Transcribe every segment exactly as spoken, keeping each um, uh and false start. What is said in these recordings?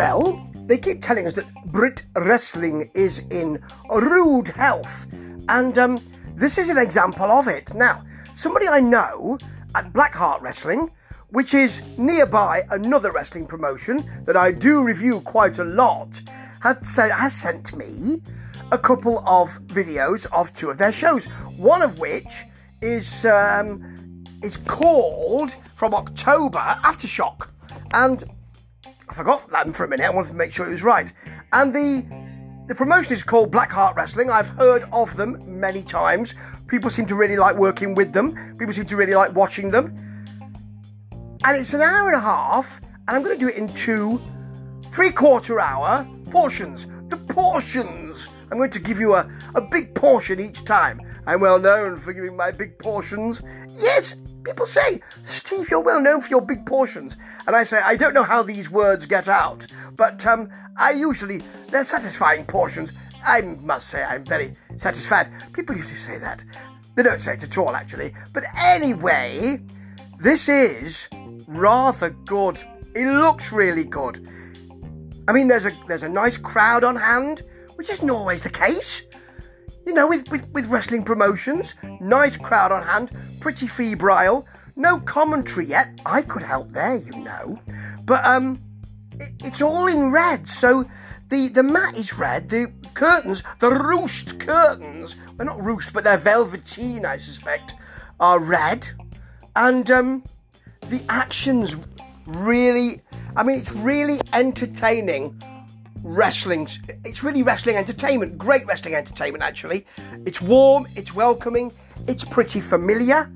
Well, they keep telling us that Brit wrestling is in rude health, and um, this is an example of it. Now, somebody I know at Blackheart Wrestling, which is nearby another wrestling promotion that I do review quite a lot, had said, has sent me a couple of videos of two of their shows, one of which is um, is called, from October, Aftershock, and I forgot that for a minute, I wanted to make sure it was right, and the the promotion is called Blackheart Wrestling. I've heard of them many times. People seem to really like working with them, people seem to really like watching them, and it's an hour and a half, and I'm going to do it in two three-quarter hour portions. The portions! I'm going to give you a, a big portion each time. I'm well known for giving my big portions. Yes, people say, Steve, you're well known for your big portions. And I say, I don't know how these words get out, but um, I usually, they're satisfying portions. I must say I'm very satisfied. People usually say that. They don't say it at all, actually. But anyway, this is rather good. It looks really good. I mean, there's a there's a nice crowd on hand, which isn't always the case, you know, with, with, with wrestling promotions. Nice crowd on hand, pretty febrile, no commentary yet. I could help there, you know. But um, it, it's all in red, so the, the mat is red, the curtains, the roost curtains, well, not roost, but they're velveteen, I suspect, are red. And um, the action's really... I mean, it's really entertaining wrestling. It's really wrestling entertainment. Great wrestling entertainment, actually. It's warm. It's welcoming. It's pretty familiar.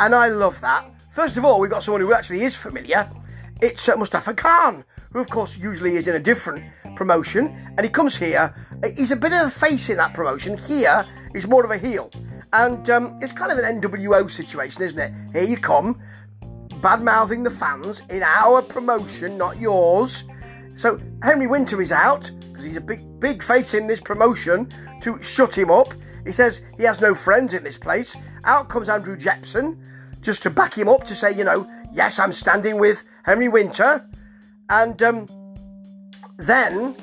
And I love that. First of all, we've got someone who actually is familiar. It's uh, Mustafa Khan, who, of course, usually is in a different promotion. And he comes here. He's a bit of a face in that promotion. Here, he's more of a heel. And um, it's kind of an N W O situation, isn't it? Here you come, bad-mouthing the fans in our promotion, not yours. So Henry Winter is out, because he's a big, big face in this promotion, to shut him up. He says he has no friends in this place. Out comes Andrew Jepson, just to back him up, to say, you know, yes, I'm standing with Henry Winter. And um, then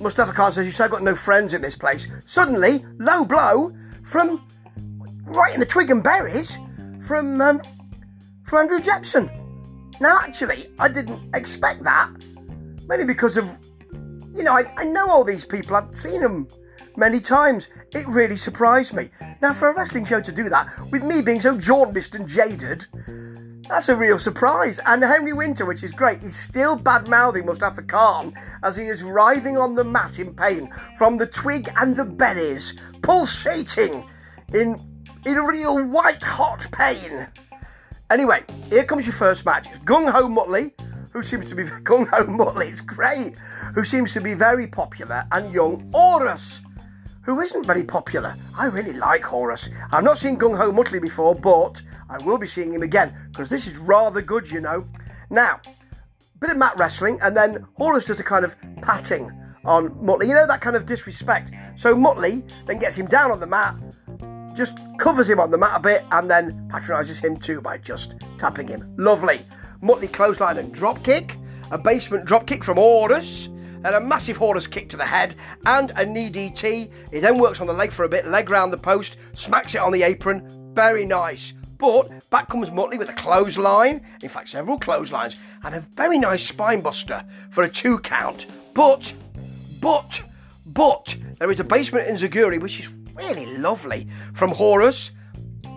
Mustafa Khan says, you say I've got no friends in this place. Suddenly, low blow from, right in the twig and berries, from... Um, from Andrew Jepson. Now, actually, I didn't expect that, mainly because of, you know, I, I know all these people, I've seen them many times. It really surprised me. Now, for a wrestling show to do that, with me being so jaundiced and jaded, that's a real surprise. And Henry Winter, which is great, he's still bad-mouthing Mustafa Khan as he is writhing on the mat in pain from the twig and the berries, pulsating in, in a real white-hot pain. Anyway, here comes your first match. It's Gung Ho Mutley, who seems to be... Gung Ho Mutley, it's great. Who seems to be very popular and young. Horus, who isn't very popular. I really like Horus. I've not seen Gung Ho Mutley before, but I will be seeing him again, because this is rather good, you know. Now, bit of mat wrestling, and then Horus does a kind of patting on Mutley. You know, that kind of disrespect. So Mutley then gets him down on the mat, just covers him on the mat a bit, and then patronises him too by just tapping him. Lovely. Mutley clothesline and dropkick, a basement dropkick from Horus, and a massive Horus kick to the head, and a knee D T. He then works on the leg for a bit, leg round the post, smacks it on the apron. Very nice. But back comes Mutley with a clothesline, in fact several clotheslines, and a very nice spine buster for a two count. But, but, but, there is a basement enziguri, which is really lovely, from Horus,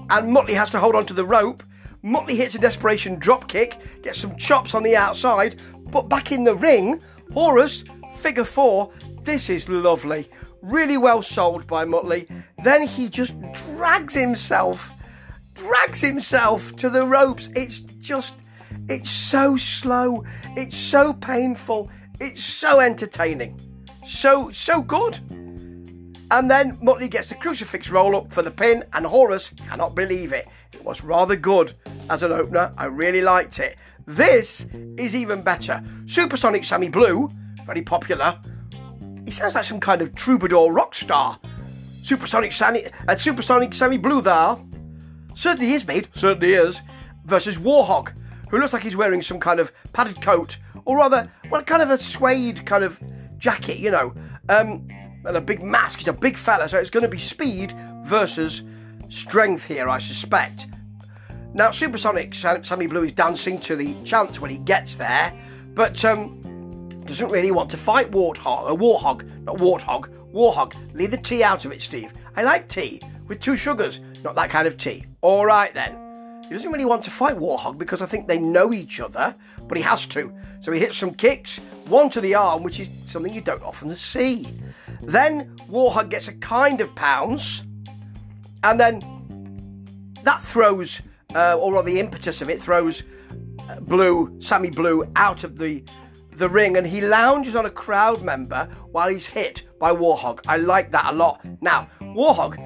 and Mutley has to hold on to the rope. Mutley hits a desperation drop kick, gets some chops on the outside, but back in the ring, Horus, figure four. This is lovely, really well sold by Mutley. Then he just drags himself, drags himself to the ropes. It's just, it's so slow, it's so painful, it's so entertaining, so, so good. And then Mutley gets the crucifix roll-up for the pin, and Horus cannot believe it. It was rather good as an opener. I really liked it. This is even better. Supersonic Sammy Blue, very popular. He sounds like some kind of troubadour rock star. Supersonic Sammy, uh, Supersonic Sammy Blue there. Certainly is, mate. Certainly is. Versus Warthog, who looks like he's wearing some kind of padded coat, or rather, well, kind of a suede kind of jacket, you know, um, and a big mask. He's a big fella, so it's going to be speed versus strength here, I suspect. Now, Supersonic Sammy Blue is dancing to the chants when he gets there, but um, doesn't really want to fight Warthog, uh, Warthog, not Warthog, Warthog. Leave the tea out of it, Steve. I like tea with two sugars, not that kind of tea. All right, then. He doesn't really want to fight Warthog because I think they know each other, but he has to. So he hits some kicks, one to the arm, which is something you don't often see. Then Warthog gets a kind of pounce, and then that throws, uh, or rather the impetus of it throws Blue, Sammy Blue, out of the the ring, and he lounges on a crowd member while he's hit by Warthog. I like that a lot. Now, Warthog,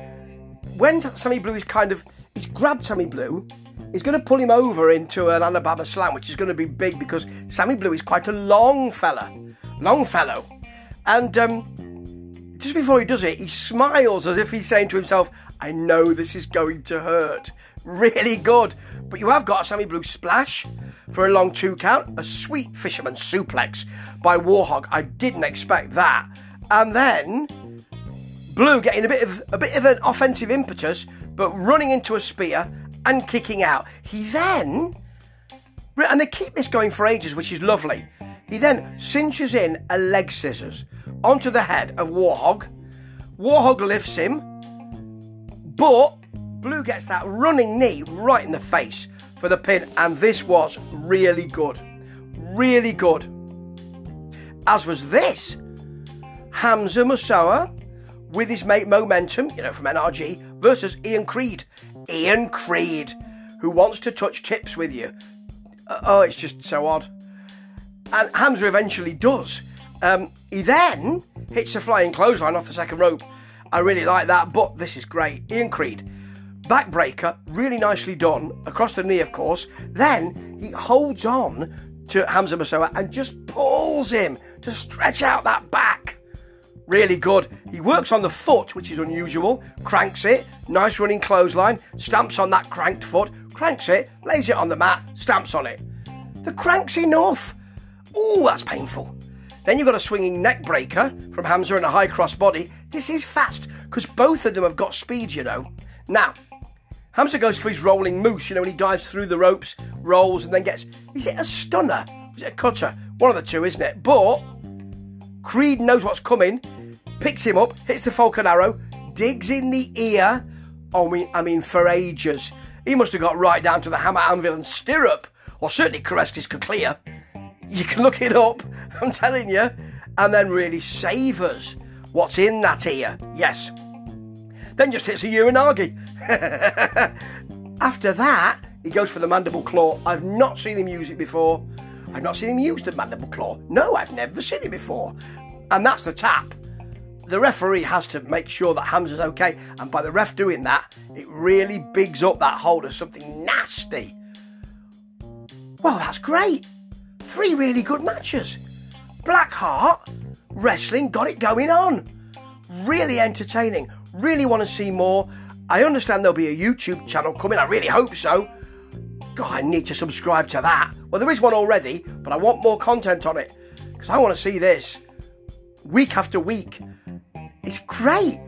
when Sammy Blue is kind of, he's grabbed Sammy Blue, he's going to pull him over into an Alabama slam, which is going to be big because Sammy Blue is quite a long fella, long fellow. And um, just before he does it, he smiles as if he's saying to himself, I know this is going to hurt. Really good. But you have got a Sammy Blue splash for a long two count, a sweet fisherman suplex by Warthog. I didn't expect that. And then Blue getting a bit of a bit of an offensive impetus, but running into a spear and kicking out. He then, and they keep this going for ages, which is lovely. He then cinches in a leg scissors onto the head of Warthog. Warthog lifts him, but Blue gets that running knee right in the face for the pin, and this was really good. Really good. As was this. Hamza Musawa with his mate Momentum, you know, from N R G, versus Ian Creed. Ian Creed, who wants to touch tips with you. Uh, oh, it's just so odd. And Hamza eventually does. Um, he then hits a flying clothesline off the second rope. I really like that, but this is great. Ian Creed. Backbreaker, really nicely done, across the knee, of course. Then he holds on to Hamza Musawa and just pulls him to stretch out that back. Really good. He works on the foot, which is unusual, cranks it, nice running clothesline, stamps on that cranked foot, cranks it, lays it on the mat, stamps on it. The crank's enough. Ooh, that's painful. Then you've got a swinging neck breaker from Hamza and a high cross body. This is fast, because both of them have got speed, you know. Now, Hamza goes for his rolling moose, you know, when he dives through the ropes, rolls, and then gets... Is it a stunner? Is it a cutter? One of the two, isn't it? But Creed knows what's coming, picks him up, hits the Falcon Arrow, digs in the ear. Oh, I mean, I mean, for ages. He must have got right down to the hammer, anvil, and stirrup, or certainly caressed his cochlea. You can look it up, I'm telling you. And then really savours what's in that ear. Yes. Then just hits a Uranagi. After that, he goes for the mandible claw. I've not seen him use it before. I've not seen him use the mandible claw. No, I've never seen it before. And that's the tap. The referee has to make sure that Hamza's okay. And by the ref doing that, it really bigs up that hold as something nasty. Well, that's great. Three really good matches. Blackheart Wrestling got it going on. Really entertaining. Really want to see more. I understand there'll be a YouTube channel coming. I really hope so. God, I need to subscribe to that. Well, there is one already, but I want more content on it because I want to see this week after week. It's great.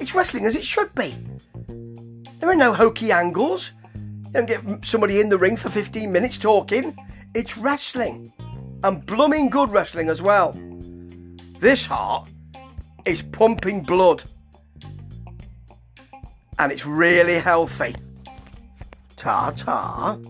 It's wrestling as it should be. There are no hokey angles. You don't get somebody in the ring for fifteen minutes talking. It's wrestling, and blooming good wrestling as well. This heart is pumping blood. And it's really healthy. Ta-ta.